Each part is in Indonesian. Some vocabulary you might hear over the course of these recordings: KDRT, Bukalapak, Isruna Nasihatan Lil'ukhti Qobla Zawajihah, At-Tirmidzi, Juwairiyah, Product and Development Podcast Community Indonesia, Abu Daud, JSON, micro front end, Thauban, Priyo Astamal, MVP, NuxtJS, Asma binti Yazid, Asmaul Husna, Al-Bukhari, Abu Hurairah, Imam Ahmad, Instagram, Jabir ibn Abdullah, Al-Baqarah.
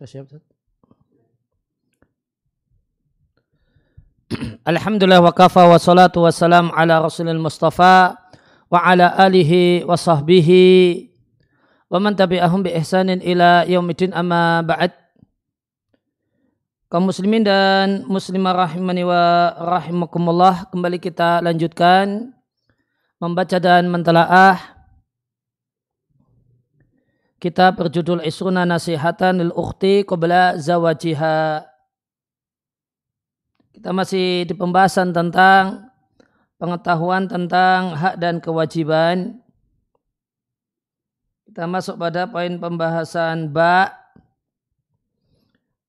Kita siap. Alhamdulillah wa kafa wa salatu wa salam ala rasulil mustafa wa ala alihi wa sahbihi wa man tabi'ahum bi ihsanin ila yaumidin amma ba'd. Kaum muslimin dan muslimah rahimani wa rahimakumullah, kembali kita lanjutkan membaca dan mentelaah kitab berjudul Isruna Nasihatan Lil'ukhti Qobla Zawajihah. Kita masih di pembahasan tentang pengetahuan tentang hak dan kewajiban. Kita masuk pada poin pembahasan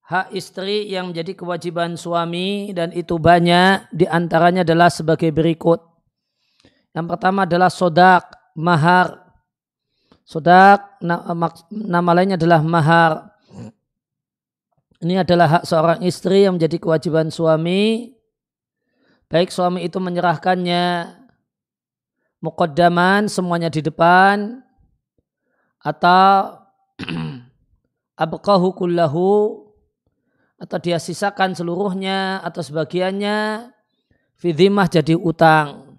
hak istri yang menjadi kewajiban suami, dan itu banyak, di antaranya adalah sebagai berikut. Yang pertama adalah sodak, mahar. Sodak, nama lainnya adalah mahar. Ini adalah hak seorang istri yang menjadi kewajiban suami. Baik suami itu menyerahkannya muqaddaman, semuanya di depan, atau abqahu kullahu, atau dia sisakan seluruhnya atau sebagiannya, fi dhimah, jadi utang.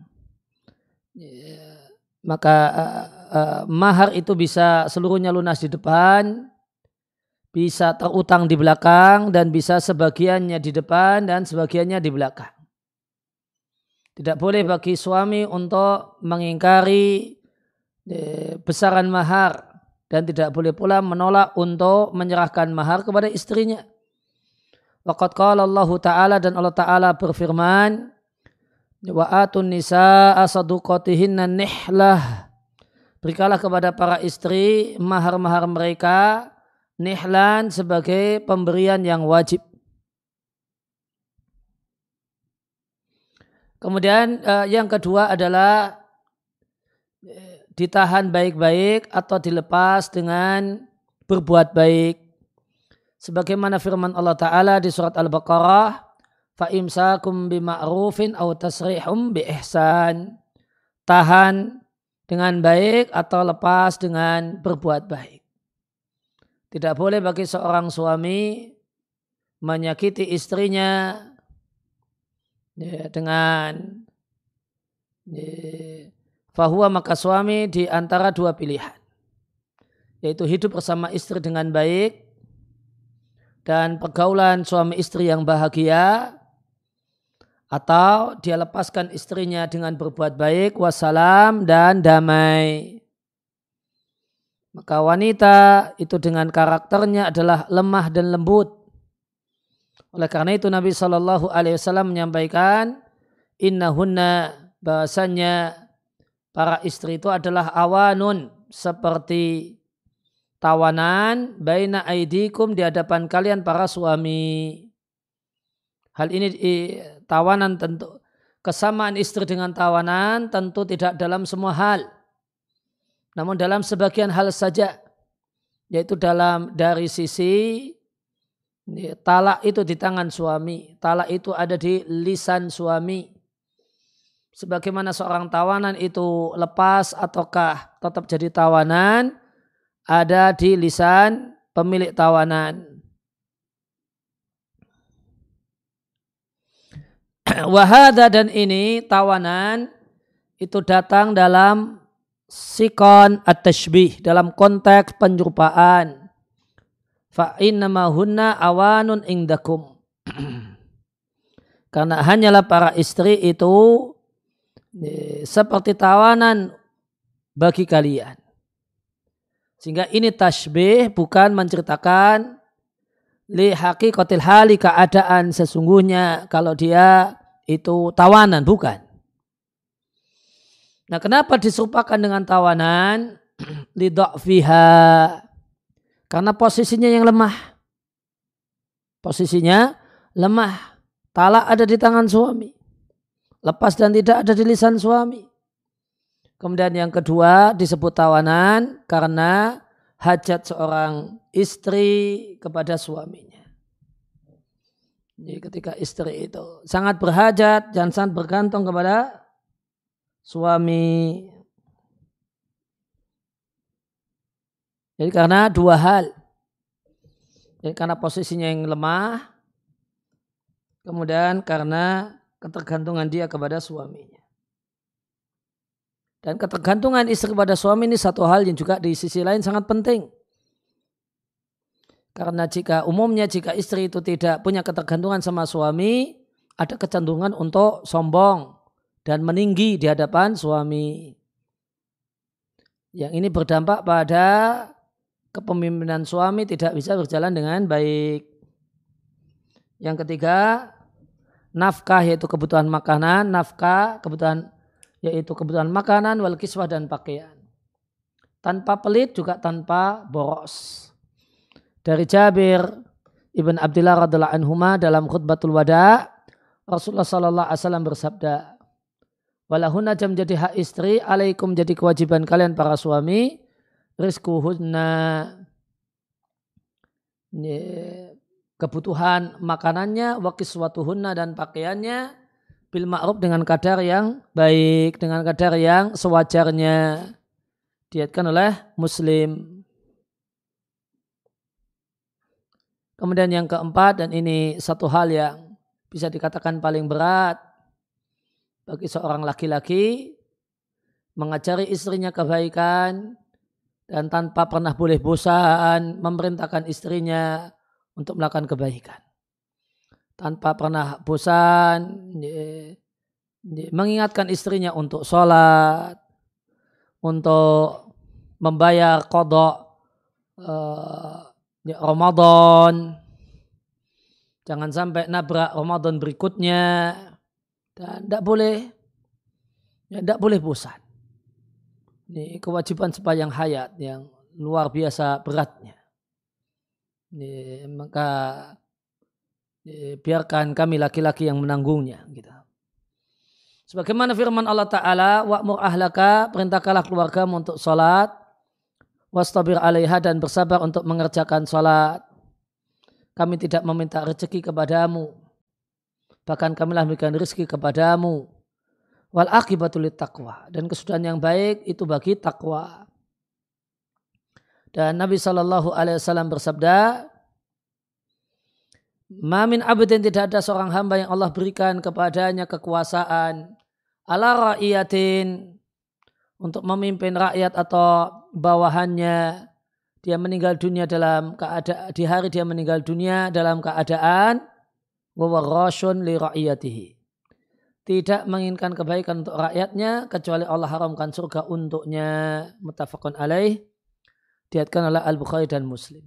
Maka mahar itu bisa seluruhnya lunas di depan, bisa terutang di belakang, dan bisa sebagiannya di depan dan sebagiannya di belakang. Tidak boleh bagi suami untuk mengingkari besaran mahar, dan tidak boleh pula menolak untuk menyerahkan mahar kepada istrinya. Waqad qala Allah Ta'ala, dan Allah Ta'ala berfirman, wa atun nisaa saduqatihinna nihlah, berikanlah kepada para istri mahar-mahar mereka nihlan, sebagai pemberian yang wajib. Kemudian yang kedua adalah ditahan baik-baik atau dilepas dengan berbuat baik. Sebagaimana firman Allah Ta'ala di surat Al-Baqarah, fa'imsakum bima'rufin aw tasrihum bi ihsan. Tahan dengan baik atau lepas dengan berbuat baik. Tidak boleh bagi seorang suami menyakiti istrinya dengan fahuwa, maka suami di antara dua pilihan, yaitu hidup bersama istri dengan baik dan pergaulan suami istri yang bahagia, atau dia lepaskan istrinya dengan berbuat baik, wassalam, dan damai. Maka wanita itu dengan karakternya adalah lemah dan lembut. Oleh karena itu Nabi SAW menyampaikan, innahunna, bahasanya para istri itu adalah awanun, seperti tawanan, baina aidikum, di hadapan kalian para suami. Hal ini tawanan, tentu kesamaan istri dengan tawanan tentu tidak dalam semua hal, namun dalam sebagian hal saja, yaitu dari sisi talak itu di tangan suami, talak itu ada di lisan suami. Sebagaimana seorang tawanan itu lepas ataukah tetap jadi tawanan, ada di lisan pemilik tawanan. Wahada, dan ini tawanan itu datang dalam sikon at-tashbih, dalam konteks penyerupaan. Fa innama hunna awanun indakum. Karena hanyalah para istri itu seperti tawanan bagi kalian. Sehingga ini tashbih, bukan menceritakan li haqiqatil hali, keadaan sesungguhnya kalau dia itu tawanan, bukan. Nah, kenapa diserupakan dengan tawanan? Lidha'fiha, karena posisinya yang lemah. Posisinya lemah. Talak ada di tangan suami, lepas dan tidak ada di lisan suami. Kemudian yang kedua disebut tawanan karena hajat seorang istri kepada suaminya. Jadi ketika istri itu sangat berhajat dan sangat bergantung kepada suami. Jadi karena dua hal. Jadi karena posisinya yang lemah, kemudian karena ketergantungan dia kepada suaminya. Dan ketergantungan istri pada suami ini satu hal yang juga di sisi lain sangat penting. Karena umumnya jika istri itu tidak punya ketergantungan sama suami, ada kecenderungan untuk sombong dan meninggi di hadapan suami. Yang ini berdampak pada kepemimpinan suami tidak bisa berjalan dengan baik. Yang ketiga, nafkah yaitu kebutuhan makanan, kebutuhan makanan, wal kiswah dan pakaian. Tanpa pelit juga tanpa boros. Dari Jabir ibn Abdullah radhiallahu anhuma dalam khutbatul wada, Rasulullah sallallahu alaihi wasallam bersabda, "Walahunna jam jadi hak istri, alaikum jadi kewajiban kalian para suami, rizquhunna kebutuhan makanannya, wa kiswatuhunna dan pakaiannya, bil ma'ruf dengan kadar yang baik, dengan kadar yang sewajarnya." Diriwayatkan oleh Muslim. Kemudian yang keempat, dan ini satu hal yang bisa dikatakan paling berat bagi seorang laki-laki, mengajari istrinya kebaikan dan tanpa pernah boleh bosan memerintahkan istrinya untuk melakukan kebaikan. Tanpa pernah bosan mengingatkan istrinya untuk sholat, untuk membayar qada Ramadan, jangan sampai nabrak Ramadan berikutnya, dan tidak boleh bosan. Ini kewajiban sepanjang hayat yang luar biasa beratnya. Ini, maka biarkan kami laki-laki yang menanggungnya. Gitu. Sebagaimana firman Allah Ta'ala, wa'mur ahlaka, perintahkanlah keluargamu untuk sholat, wastabir alaiha dan bersabar untuk mengerjakan salat. Kami tidak meminta rezeki kepadamu, bahkan kamilah memberikan rezeki kepadamu. Wal aqibatul taqwa, dan kesudahan yang baik itu bagi takwa. Dan Nabi SAW bersabda, "Ma min abdin, tidak ada seorang hamba yang Allah berikan kepadanya kekuasaan ala ra'iyatin, untuk memimpin rakyat atau bawahannya, dia meninggal dunia dalam keadaan, di hari dia meninggal dunia dalam keadaan wawarashun li ra'iyatihi, tidak menginginkan kebaikan untuk rakyatnya kecuali Allah haramkan surga untuknya." Muttafaqun alaih, diriwayatkan oleh Al-Bukhari dan Muslim.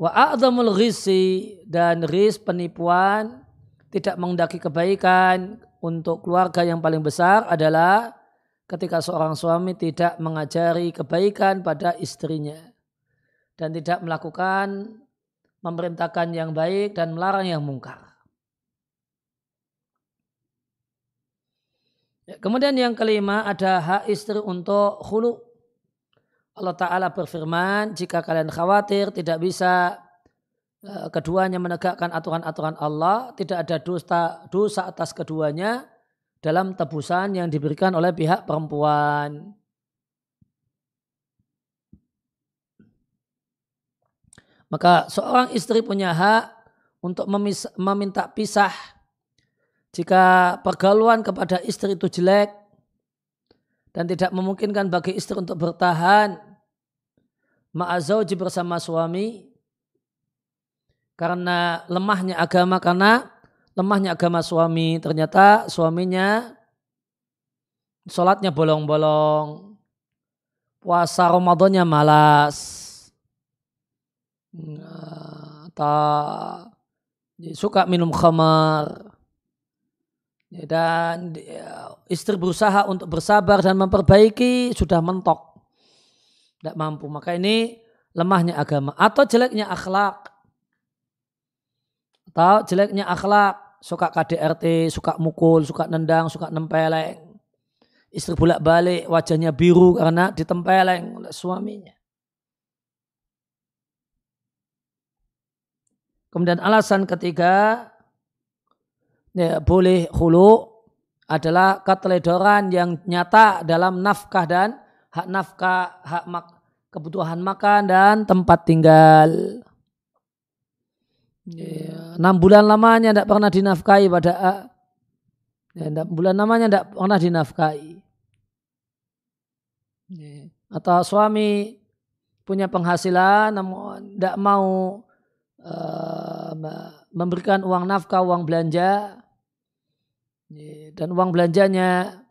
Wa a'dhamul ghisi, dan ghis penipuan, tidak menghendaki kebaikan untuk keluarga yang paling besar adalah ketika seorang suami tidak mengajari kebaikan pada istrinya dan tidak melakukan, memerintahkan yang baik dan melarang yang mungkar. Kemudian yang kelima, ada hak istri untuk khulu. Allah Ta'ala berfirman, "Jika kalian khawatir tidak bisa keduanya menegakkan aturan-aturan Allah, tidak ada dosa atas keduanya dalam tebusan yang diberikan oleh pihak perempuan." Maka seorang istri punya hak untuk meminta pisah jika pergaulan kepada istri itu jelek dan tidak memungkinkan bagi istri untuk bertahan ma'azauji bersama suami karena lemahnya agama, suami. Ternyata suaminya sholatnya bolong-bolong, puasa Ramadannya malas, suka minum khamar. Dan istri berusaha untuk bersabar dan memperbaiki, sudah mentok, tidak mampu. Maka ini lemahnya agama atau jeleknya akhlak. Suka KDRT, suka mukul, suka nendang, suka nempeleng. Istri bolak-balik, wajahnya biru karena ditempeleng oleh suaminya. Kemudian alasan ketiga, boleh khulu adalah keteledoran yang nyata dalam nafkah dan hak nafkah, hak kebutuhan makan dan tempat tinggal. 6 bulan lamanya tidak pernah dinafkahi pada A. 6 bulan lamanya tidak pernah dinafkahi. Atau suami punya penghasilan namun tidak mau memberikan uang nafkah, uang belanja, dan uang belanjanya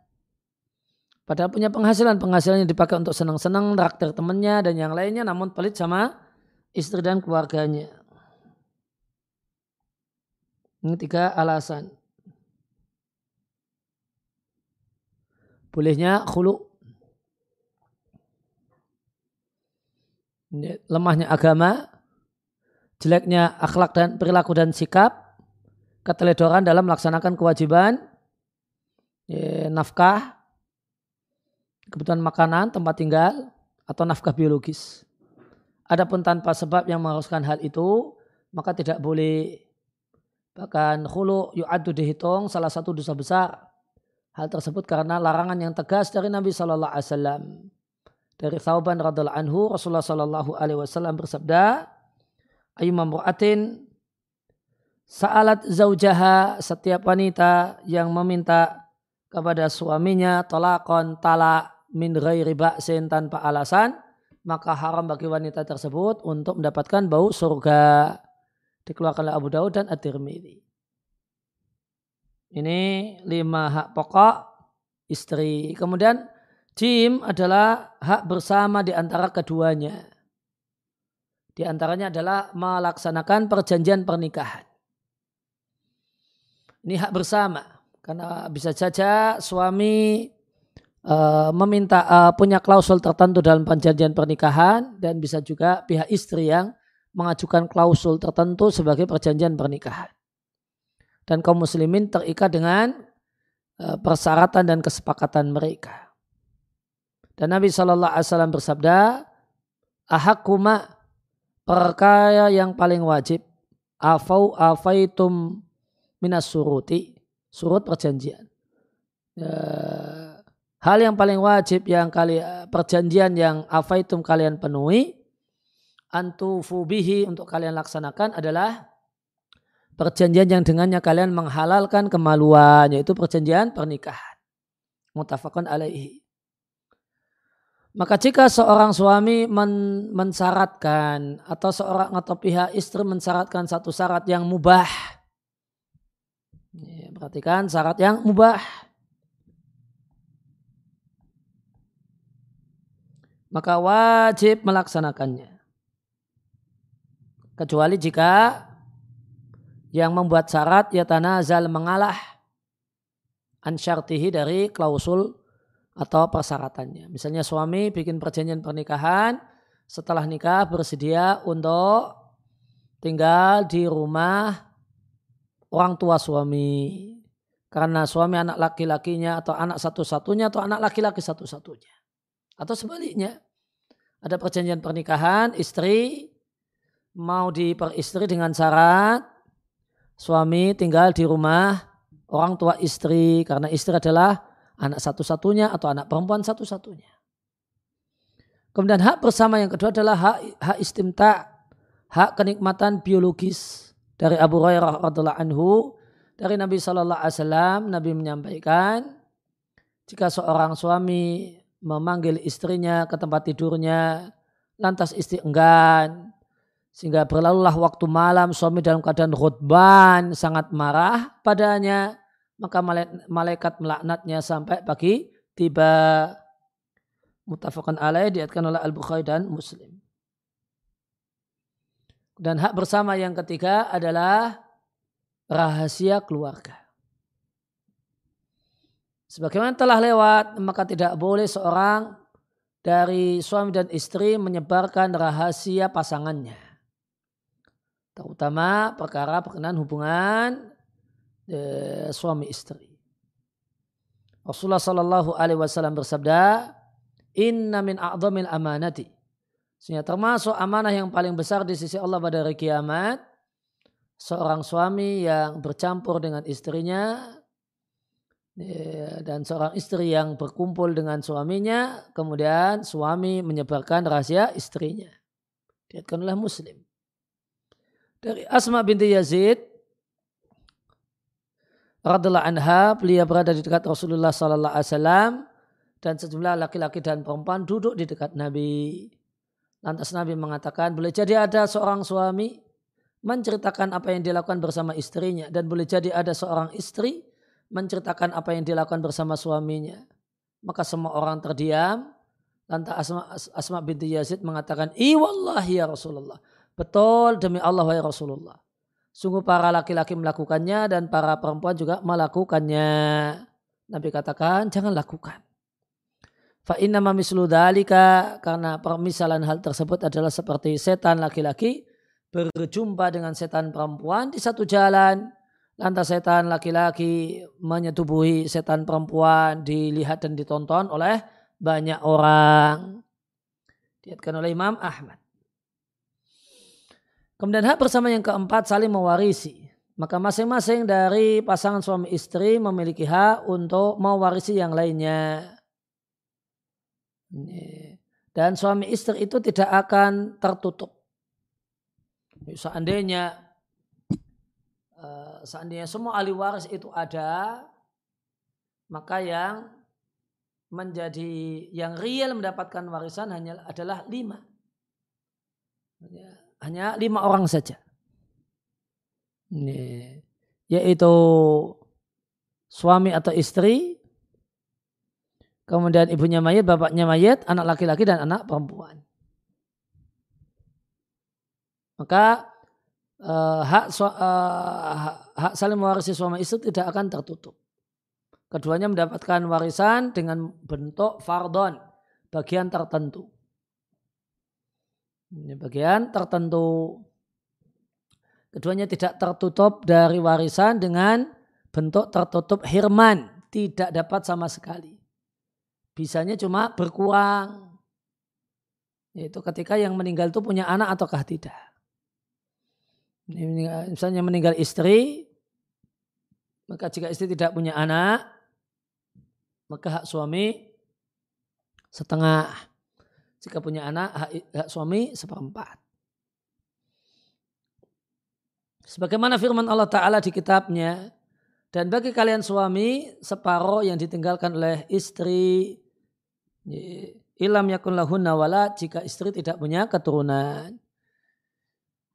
padahal punya penghasilan, penghasilannya dipakai untuk senang-senang, traktir temannya dan yang lainnya, namun pelit sama istri dan keluarganya. Ini 3 alasan. Bolehnya khulu, lemahnya agama, jeleknya akhlak dan perilaku dan sikap, keteledoran dalam melaksanakan kewajiban, nafkah, kebutuhan makanan, tempat tinggal, atau nafkah biologis. Adapun tanpa sebab yang mengharuskan hal itu, maka tidak boleh. Bahkan khulu yu'addu dihitung salah satu dosa besar. Hal tersebut karena larangan yang tegas dari Nabi Sallallahu Alaihi Wasallam. Dari Thauban radhiallahu anhu, Rasulullah Sallallahu Alaihi Wasallam bersabda, ayyuma imra'atin sa'alat zaujaha, setiap wanita yang meminta kepada suaminya talaqan talak min ghairi ba'sin, tanpa alasan, maka haram bagi wanita tersebut untuk mendapatkan bau surga. Dikeluarkan oleh Abu Daud dan At-Tirmidzi. Ini 5 hak pokok istri. Kemudian jim adalah hak bersama di antara keduanya. Di antaranya adalah melaksanakan perjanjian pernikahan. Ini hak bersama. Karena bisa saja suami meminta punya klausul tertentu dalam perjanjian pernikahan, dan bisa juga pihak istri yang mengajukan klausul tertentu sebagai perjanjian pernikahan. Dan kaum muslimin terikat dengan persyaratan dan kesepakatan mereka. Dan Nabi SAW bersabda, ahakuma, perkara yang paling wajib, afau afaitum minas suruti, surut perjanjian. Hal yang paling wajib yang perjanjian yang afaitum kalian penuhi, antufu bihi, untuk kalian laksanakan adalah perjanjian yang dengannya kalian menghalalkan kemaluan, yaitu perjanjian pernikahan. Muttafaqun alaihi. Maka jika seorang suami mensyaratkan atau seorang atau pihak istri mensyaratkan satu syarat yang mubah, perhatikan syarat yang mubah, maka wajib melaksanakannya. Kecuali jika yang membuat syarat yatanazal mengalah an syartihi, dari klausul atau persyaratannya. Misalnya suami bikin perjanjian pernikahan, setelah nikah bersedia untuk tinggal di rumah orang tua suami, karena suami anak laki-lakinya atau anak satu-satunya atau anak laki-laki satu-satunya. Atau sebaliknya, ada perjanjian pernikahan, istri mau diperistri dengan syarat suami tinggal di rumah orang tua istri, karena istri adalah anak satu-satunya atau anak perempuan satu-satunya. Kemudian hak bersama yang kedua adalah hak istimta, hak kenikmatan biologis. Dari Abu Hurairah radhiallahu anhu, dari Nabi Sallallahu Alaihi Wasallam, Nabi menyampaikan, jika seorang suami memanggil istrinya ke tempat tidurnya, lantas istri enggan, sehingga berlalulah waktu malam, suami dalam keadaan ghadban, sangat marah padanya, maka malaikat melaknatnya sampai pagi tiba. Muttafaqun alaih, diriwayatkan oleh Al-Bukhari dan Muslim. Dan hak bersama yang ketiga adalah rahasia keluarga. Sebagaimana telah lewat, maka tidak boleh seorang dari suami dan istri menyebarkan rahasia pasangannya, terutama perkara berkenaan hubungan suami istri. Rasulullah Sallallahu Alaihi Wasallam bersabda, inna min a'dhamil amanati, sehingga termasuk amanah yang paling besar di sisi Allah pada hari kiamat, seorang suami yang bercampur dengan istrinya Dan seorang istri yang berkumpul dengan suaminya, kemudian suami menyebarkan rahasia istrinya. Diriwayatkan oleh Muslim. Dari Asma binti Yazid radhiallahu anha, beliau berada di dekat Rasulullah sallallahu alaihi wasallam dan sejumlah laki-laki dan perempuan duduk di dekat Nabi. Lantas Nabi mengatakan, boleh jadi ada seorang suami menceritakan apa yang dilakukan bersama istrinya, dan boleh jadi ada seorang istri menceritakan apa yang dilakukan bersama suaminya. Maka semua orang terdiam. Lantas Asma binti Yazid mengatakan, wallahi ya Rasulullah, betul demi Allah wahai Rasulullah, sungguh para laki-laki melakukannya dan para perempuan juga melakukannya. Nabi katakan, jangan lakukan. Fa innama mislu dzalika, karena permisalan hal tersebut adalah seperti setan laki-laki berjumpa dengan setan perempuan di satu jalan. Lantas setan laki-laki menyetubuhi setan perempuan, dilihat dan ditonton oleh banyak orang. Diriwayatkan oleh Imam Ahmad. Kemudian hak bersama yang keempat, saling mewarisi. Maka masing-masing dari pasangan suami istri memiliki hak untuk mewarisi yang lainnya. Dan suami istri itu tidak akan tertutup. Seandainya semua ahli waris itu ada, maka yang menjadi yang real mendapatkan warisan adalah 5. Hanya 5 orang saja. Yaitu suami atau istri, kemudian ibunya mayit, bapaknya mayit, anak laki-laki dan anak perempuan. Maka hak saling mewarisi suami istri tidak akan tertutup. Keduanya mendapatkan warisan dengan bentuk fardon, bagian tertentu. Ini bagian tertentu. Keduanya tidak tertutup dari warisan dengan bentuk tertutup hirman, tidak dapat sama sekali. Bisanya cuma berkurang, yaitu ketika yang meninggal itu punya anak ataukah tidak. Misalnya meninggal istri, maka jika istri tidak punya anak, maka hak suami setengah. Jika punya anak, hak suami 1/4. Sebagaimana firman Allah Ta'ala di kitabnya, dan bagi kalian suami, separuh yang ditinggalkan oleh istri, ilam yakun lahunna walad, jika istri tidak punya keturunan.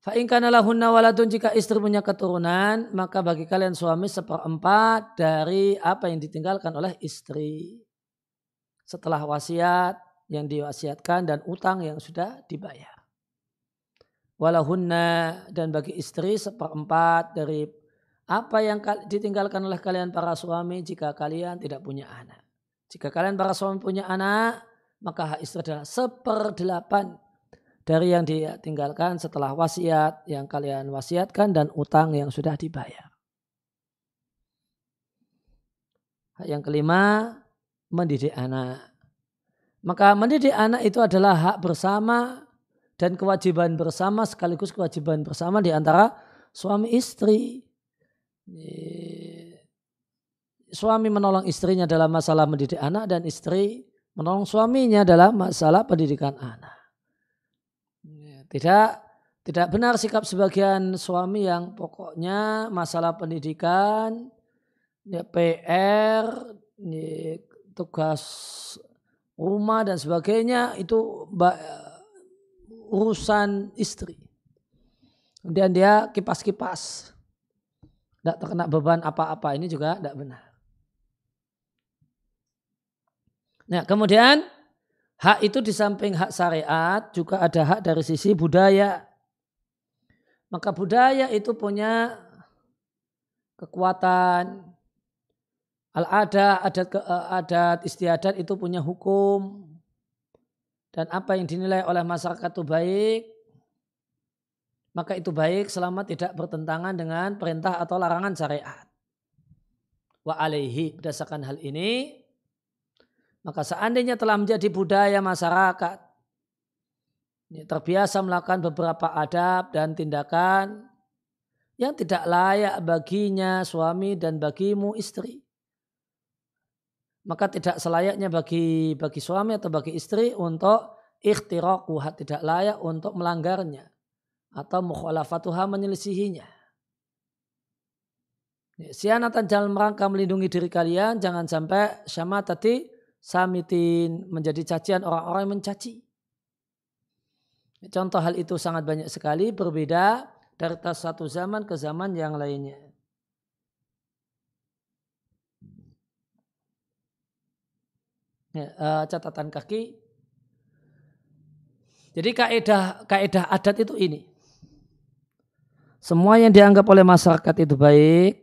Fa in kana lahunna waladun, jika istri punya keturunan, maka bagi kalian suami 1/4 dari apa yang ditinggalkan oleh istri setelah wasiat yang diwasiatkan dan utang yang sudah dibayar. Walahunna, dan bagi istri 1/4 dari apa yang ditinggalkan oleh kalian para suami jika kalian tidak punya anak. Jika kalian para suami punya anak, maka hak istri adalah 1/8 dari yang dia tinggalkan setelah wasiat yang kalian wasiatkan dan utang yang sudah dibayar. Yang kelima, mendidik anak. Maka mendidik anak itu adalah hak bersama dan kewajiban bersama, sekaligus kewajiban bersama di antara suami istri. Suami menolong istrinya dalam masalah mendidik anak dan istri menolong suaminya dalam masalah pendidikan anak. Tidak benar sikap sebagian suami yang pokoknya masalah pendidikan, PR, tugas rumah dan sebagainya itu urusan istri. Kemudian dia kipas-kipas, tidak terkena beban apa-apa, ini juga tidak benar. Nah, kemudian hak itu di samping hak syariat juga ada hak dari sisi budaya. Maka budaya itu punya kekuatan. Al-ada, adat istiadat itu punya hukum. Dan apa yang dinilai oleh masyarakat itu baik, maka itu baik selama tidak bertentangan dengan perintah atau larangan syariat. Wa alaihi, berdasarkan hal ini, maka seandainya telah menjadi budaya masyarakat, terbiasa melakukan beberapa adab dan tindakan yang tidak layak baginya suami dan bagimu istri, maka tidak selayaknya bagi suami atau bagi istri untuk ikhtiraquha, tidak layak untuk melanggarnya atau mukhalafatuha, menyelisihinya. Sianatan dalam rangka melindungi diri kalian, jangan sampai syamatati samitin, menjadi cacian orang-orang yang mencaci. Contoh hal itu sangat banyak sekali, berbeda dari satu zaman ke zaman yang lainnya. Catatan kaki. Jadi kaedah adat itu ini. Semua yang dianggap oleh masyarakat itu baik,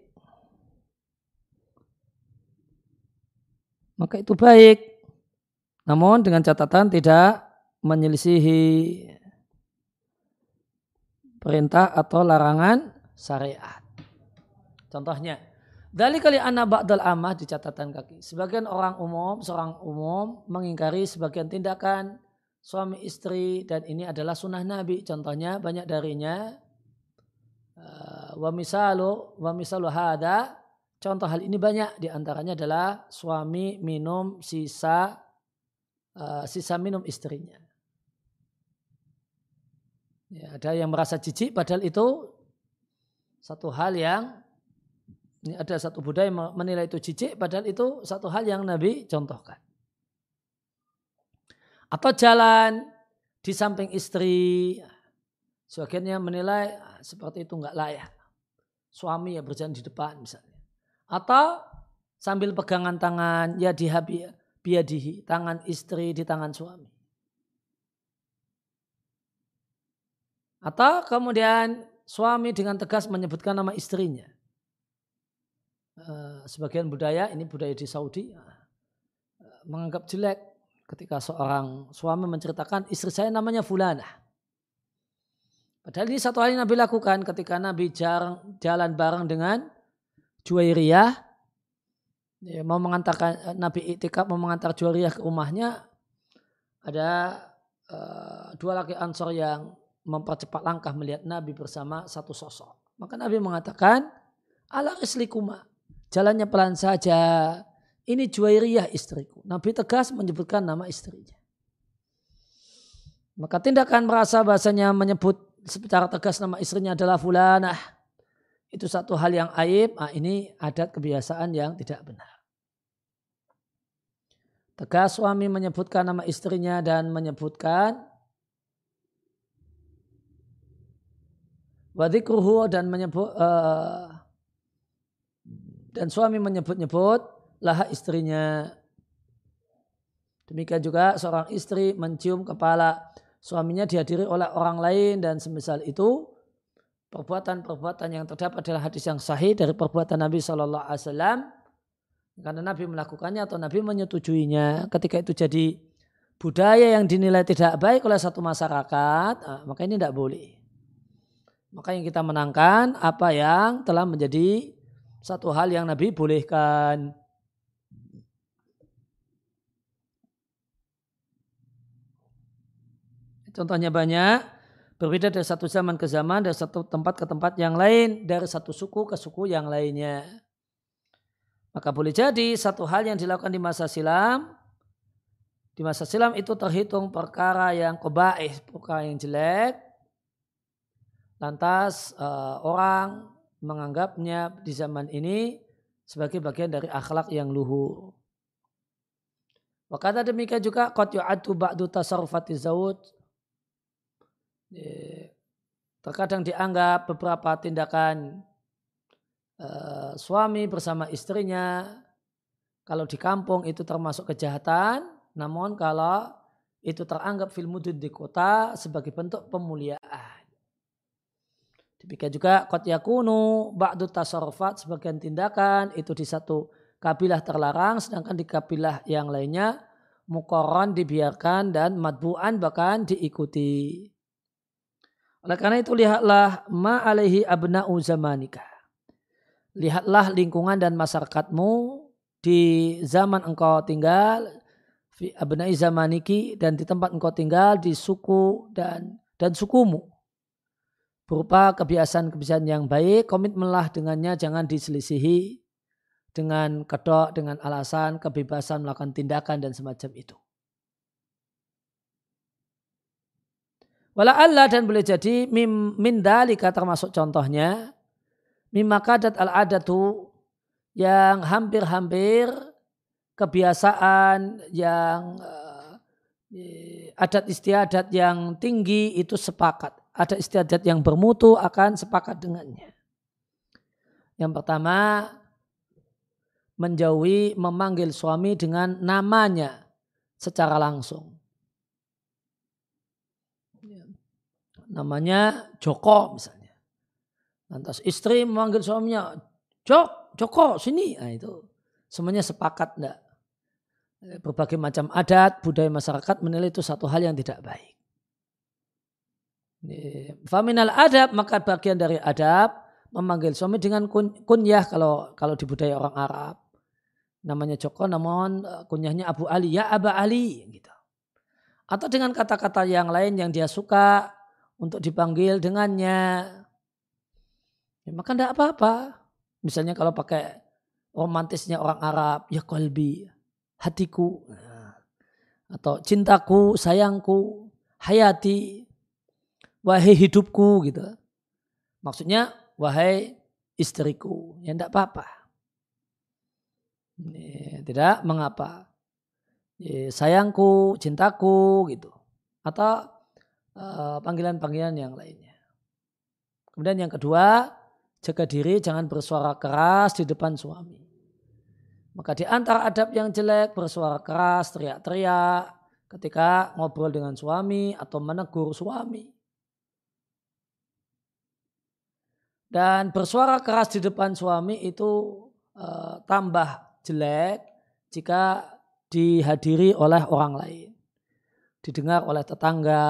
maka itu baik. Namun dengan catatan tidak menyelisihi perintah atau larangan syariat. Contohnya, dari kali anak ba'dal amah, di catatan kaki. Sebagian orang umum, seorang umum mengingkari sebagian tindakan suami istri, dan ini adalah sunnah Nabi. Contohnya banyak darinya. Wa misalu hada, contoh hal ini banyak. Di antaranya adalah suami minum sisa minum istrinya. Ya, ada yang merasa jijik, padahal itu satu hal yang, ada satu budaya menilai itu jijik, padahal itu satu hal yang Nabi contohkan. Atau jalan di samping istri, sebagiannya menilai seperti itu nggak layak. Suami ya berjalan di depan misalnya. Atau sambil pegangan tangan, ya biadihi, tangan istri di tangan suami. Atau kemudian suami dengan tegas menyebutkan nama istrinya. Sebagian budaya, ini budaya di Saudi, menganggap jelek ketika seorang suami menceritakan istri saya namanya Fulanah. Padahal ini satu hal yang Nabi lakukan ketika Nabi jalan bareng dengan Juwairiyah, mau mengantarkan, Nabi iktikaf mau mengantar Juwairiyah ke rumahnya. Ada dua laki Ansor yang mempercepat langkah melihat Nabi bersama satu sosok. Maka Nabi mengatakan, ala rislikuma, jalannya pelan saja. Ini Juwairiyah istriku. Nabi tegas menyebutkan nama istrinya. Maka tindakan merasa bahasanya menyebut secara tegas nama istrinya adalah Fulanah, itu satu hal yang aib. Ini adat kebiasaan yang tidak benar. Tegas suami menyebutkan nama istrinya dan menyebutkan wadikruhu, dan menyebut dan suami menyebut-nyebut laha istrinya. Demikian juga seorang istri mencium kepala suaminya dihadiri oleh orang lain dan semisal itu. Perbuatan-perbuatan yang terdapat adalah hadis yang sahih dari perbuatan Nabi SAW, karena Nabi melakukannya atau Nabi menyetujuinya. Ketika itu jadi budaya yang dinilai tidak baik oleh satu masyarakat, maka ini tidak boleh. Maka yang kita menangkan apa yang telah menjadi satu hal yang Nabi bolehkan. Contohnya banyak, berbeda dari satu zaman ke zaman, dari satu tempat ke tempat yang lain, dari satu suku ke suku yang lainnya. Maka boleh jadi satu hal yang dilakukan di masa silam itu terhitung perkara yang qabaih, perkara yang jelek. Lantas orang menganggapnya di zaman ini sebagai bagian dari akhlak yang luhur. Wakata demikian juga qad yu'addu ba'du tasarrufati zawj, terkadang dianggap beberapa tindakan suami bersama istrinya kalau di kampung itu termasuk kejahatan, namun kalau itu teranggap fil mudun di kota sebagai bentuk pemuliaan. Demikian juga qad yakunu ba'du tasarrufat, sebagian tindakan itu di satu kabilah terlarang sedangkan di kabilah yang lainnya muqarran dibiarkan dan matbu'an bahkan diikuti. Oleh karena itu lihatlah ma alaihi abna'u zamanika. Lihatlah lingkungan dan masyarakatmu di zaman engkau tinggal, fi abna'i zamaniki, dan di tempat engkau tinggal, di suku dan sukumu. Berupa kebiasaan-kebiasaan yang baik, komitmenlah dengannya, jangan diselisihi. dengan kedok, dengan alasan kebebasan melakukan tindakan dan semacam itu. Wala Allah, dan boleh jadi min dalika, termasuk contohnya mimma kadat al-adatu, yang hampir-hampir kebiasaan yang adat istiadat yang tinggi itu sepakat. Ada istiadat yang bermutu akan sepakat dengannya. Yang pertama, menjauhi memanggil suami dengan namanya secara langsung. Namanya Joko misalnya. Lantas istri memanggil suaminya, Joko sini. Nah, itu semuanya sepakat enggak? Berbagai macam adat, budaya masyarakat menilai itu satu hal yang tidak baik. Faminal adab, maka bagian dari adab memanggil suami dengan kunyah kalau di budaya orang Arab. Namanya Joko, namun kunyahnya Abu Ali, ya Aba Ali gitu. Atau dengan kata-kata yang lain yang dia suka untuk dipanggil dengannya, ya, maka tidak apa-apa. Misalnya kalau pakai romantisnya orang Arab, ya qalbi, hatiku, atau cintaku, sayangku, hayati, wahai hidupku gitu. Maksudnya wahai istriku, ya tidak apa-apa. Ya, tidak mengapa. Ya, sayangku, cintaku gitu. Atau panggilan-panggilan yang lainnya. Kemudian yang kedua, jaga diri jangan bersuara keras di depan suami. Maka di antara adab yang jelek, bersuara keras, teriak-teriak ketika ngobrol dengan suami atau menegur suami. Dan bersuara keras di depan suami itu tambah jelek jika dihadiri oleh orang lain, didengar oleh tetangga,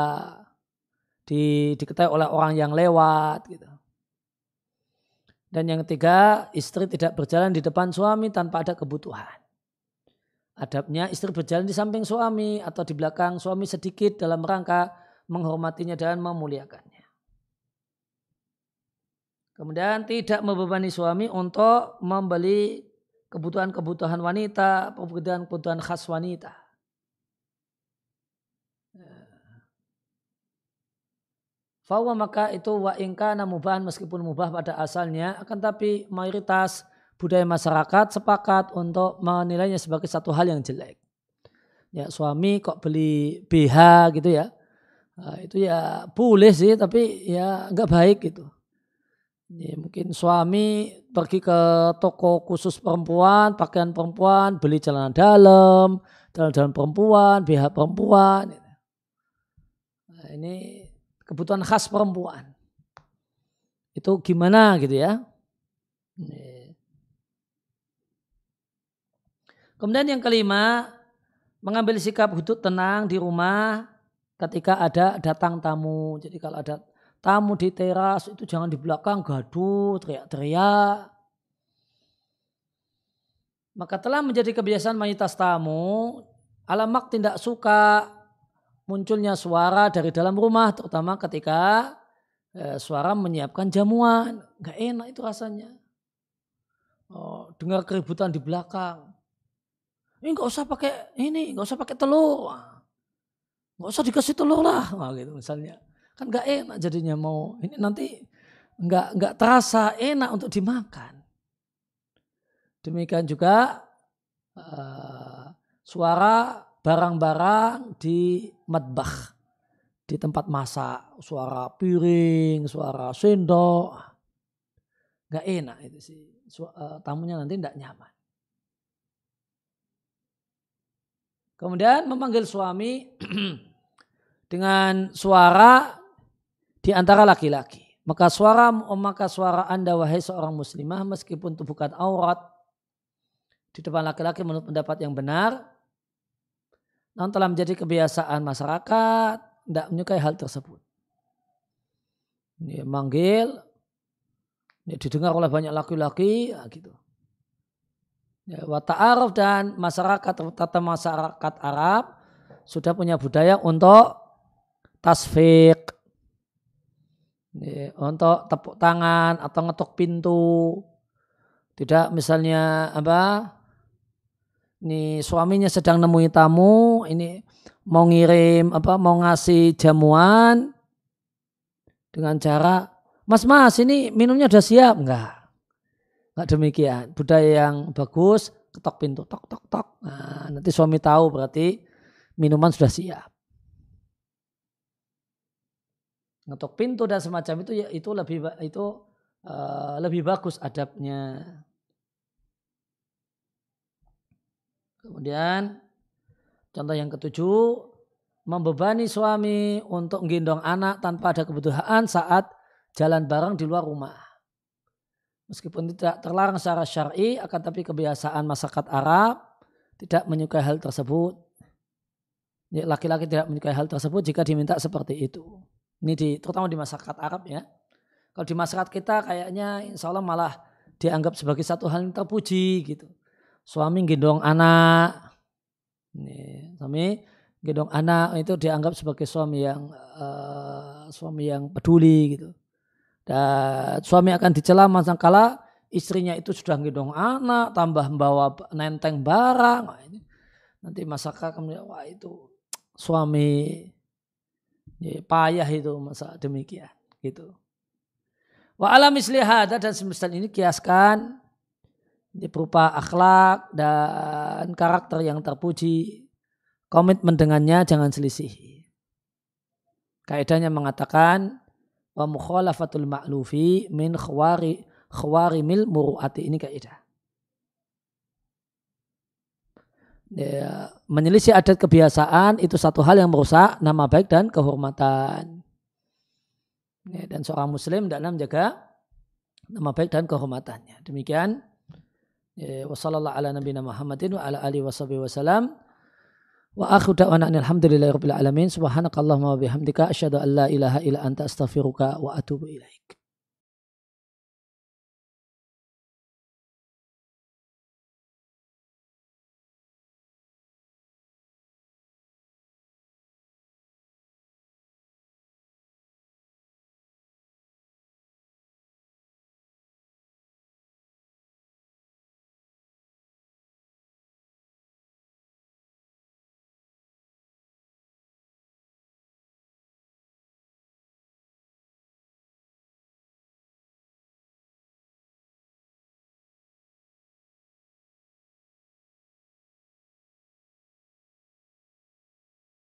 diketahui oleh orang yang lewat gitu. Dan yang ketiga, istri tidak berjalan di depan suami tanpa ada kebutuhan. Adabnya istri berjalan di samping suami atau di belakang suami sedikit dalam rangka menghormatinya dan memuliakannya. Kemudian tidak membebani suami untuk membeli kebutuhan-kebutuhan wanita, kebutuhan-kebutuhan khas wanita. Fawa, maka itu wa ingkana mubahan, meskipun mubah pada asalnya, akan tapi mayoritas budaya masyarakat sepakat untuk menilainya sebagai satu hal yang jelek. Ya, suami kok beli BH gitu ya, nah, itu ya boleh sih tapi ya nggak baik gitu. Ya, mungkin suami pergi ke toko khusus perempuan, pakaian perempuan, beli celana dalam perempuan, BH perempuan. Nah, ini kebutuhan khas perempuan. Itu gimana gitu ya. Kemudian yang kelima, mengambil sikap hudud tenang di rumah ketika ada datang tamu. Jadi kalau ada tamu di teras itu jangan di belakang gaduh, teriak-teriak. Maka telah menjadi kebiasaan mayoritas tamu, alamak tidak suka munculnya suara dari dalam rumah, terutama ketika suara menyiapkan jamuan. Gak enak itu rasanya. Oh, dengar keributan di belakang. Ini gak usah pakai ini, gak usah pakai telur. Gak usah dikasih telur lah, nah, gitu misalnya. Kan gak enak jadinya, mau ini nanti gak terasa enak untuk dimakan. Demikian juga suara barang-barang di matbah, di tempat masak, suara piring, suara sendok, gak enak itu sih. Tamunya nanti gak nyaman. Kemudian memanggil suami dengan suara di antara laki-laki. Maka suara Anda wahai seorang muslimah, meskipun itu bukan aurat di depan laki-laki menurut pendapat yang benar, namun telah menjadi kebiasaan masyarakat tidak menyukai hal tersebut. Ini manggil, ini didengar oleh banyak laki-laki, ya gitu. Ya, wa ta'aruf, dan masyarakat, tata masyarakat Arab sudah punya budaya untuk tasfik, untuk tepuk tangan atau ngetuk pintu, Tidak misalnya apa? Ini suaminya sedang nemui tamu, ini mau ngirim apa? Mau ngasih jamuan dengan cara, mas ini minumnya udah siap enggak? Enggak demikian. Budaya yang bagus, ketok pintu, tok tok tok. Nah, nanti suami tahu berarti minuman sudah siap. Ngetok pintu dan semacam itu ya, lebih bagus adabnya. Kemudian contoh yang ketujuh, membebani suami untuk menggendong anak tanpa ada kebutuhan saat jalan bareng di luar rumah. Meskipun tidak terlarang secara syar'i, akan tapi kebiasaan masyarakat Arab tidak menyukai hal tersebut. Laki-laki tidak menyukai hal tersebut jika diminta seperti itu. Ini terutama di masyarakat Arab ya. Kalau di masyarakat kita kayaknya insya Allah malah dianggap sebagai satu hal yang terpuji gitu. Suami gendong anak. Suami gendong anak itu dianggap sebagai suami yang peduli gitu. Dan suami akan dicela manakala istrinya itu sudah gendong anak, tambah membawa nenteng barang. Nah, ini nanti masyarakat kemudian wah itu suami payah itu masa demikian gitu. Wa ala misli hada, dan semisal ini kiaskan berupa akhlak dan karakter yang terpuji. Komitmen dengannya jangan selisih. Kaidahnya mengatakan wa mukhalafatul ma'lufi min khawarimil muru'ati. Ini kaidah. Menyelisih adat kebiasaan itu satu hal yang merusak nama baik dan kehormatan. Dan seorang muslim dalam menjaga nama baik dan kehormatannya. Demikian. Wassallallahu ala nabiyina Muhammadin wa ala alihi washabihi wasallam. Wa akhu da'wana alhamdulillahirabbil alamin subhanakallahumma wa bihamdika asyhadu an la ilaha illa anta astaghfiruka wa atubu ilaik.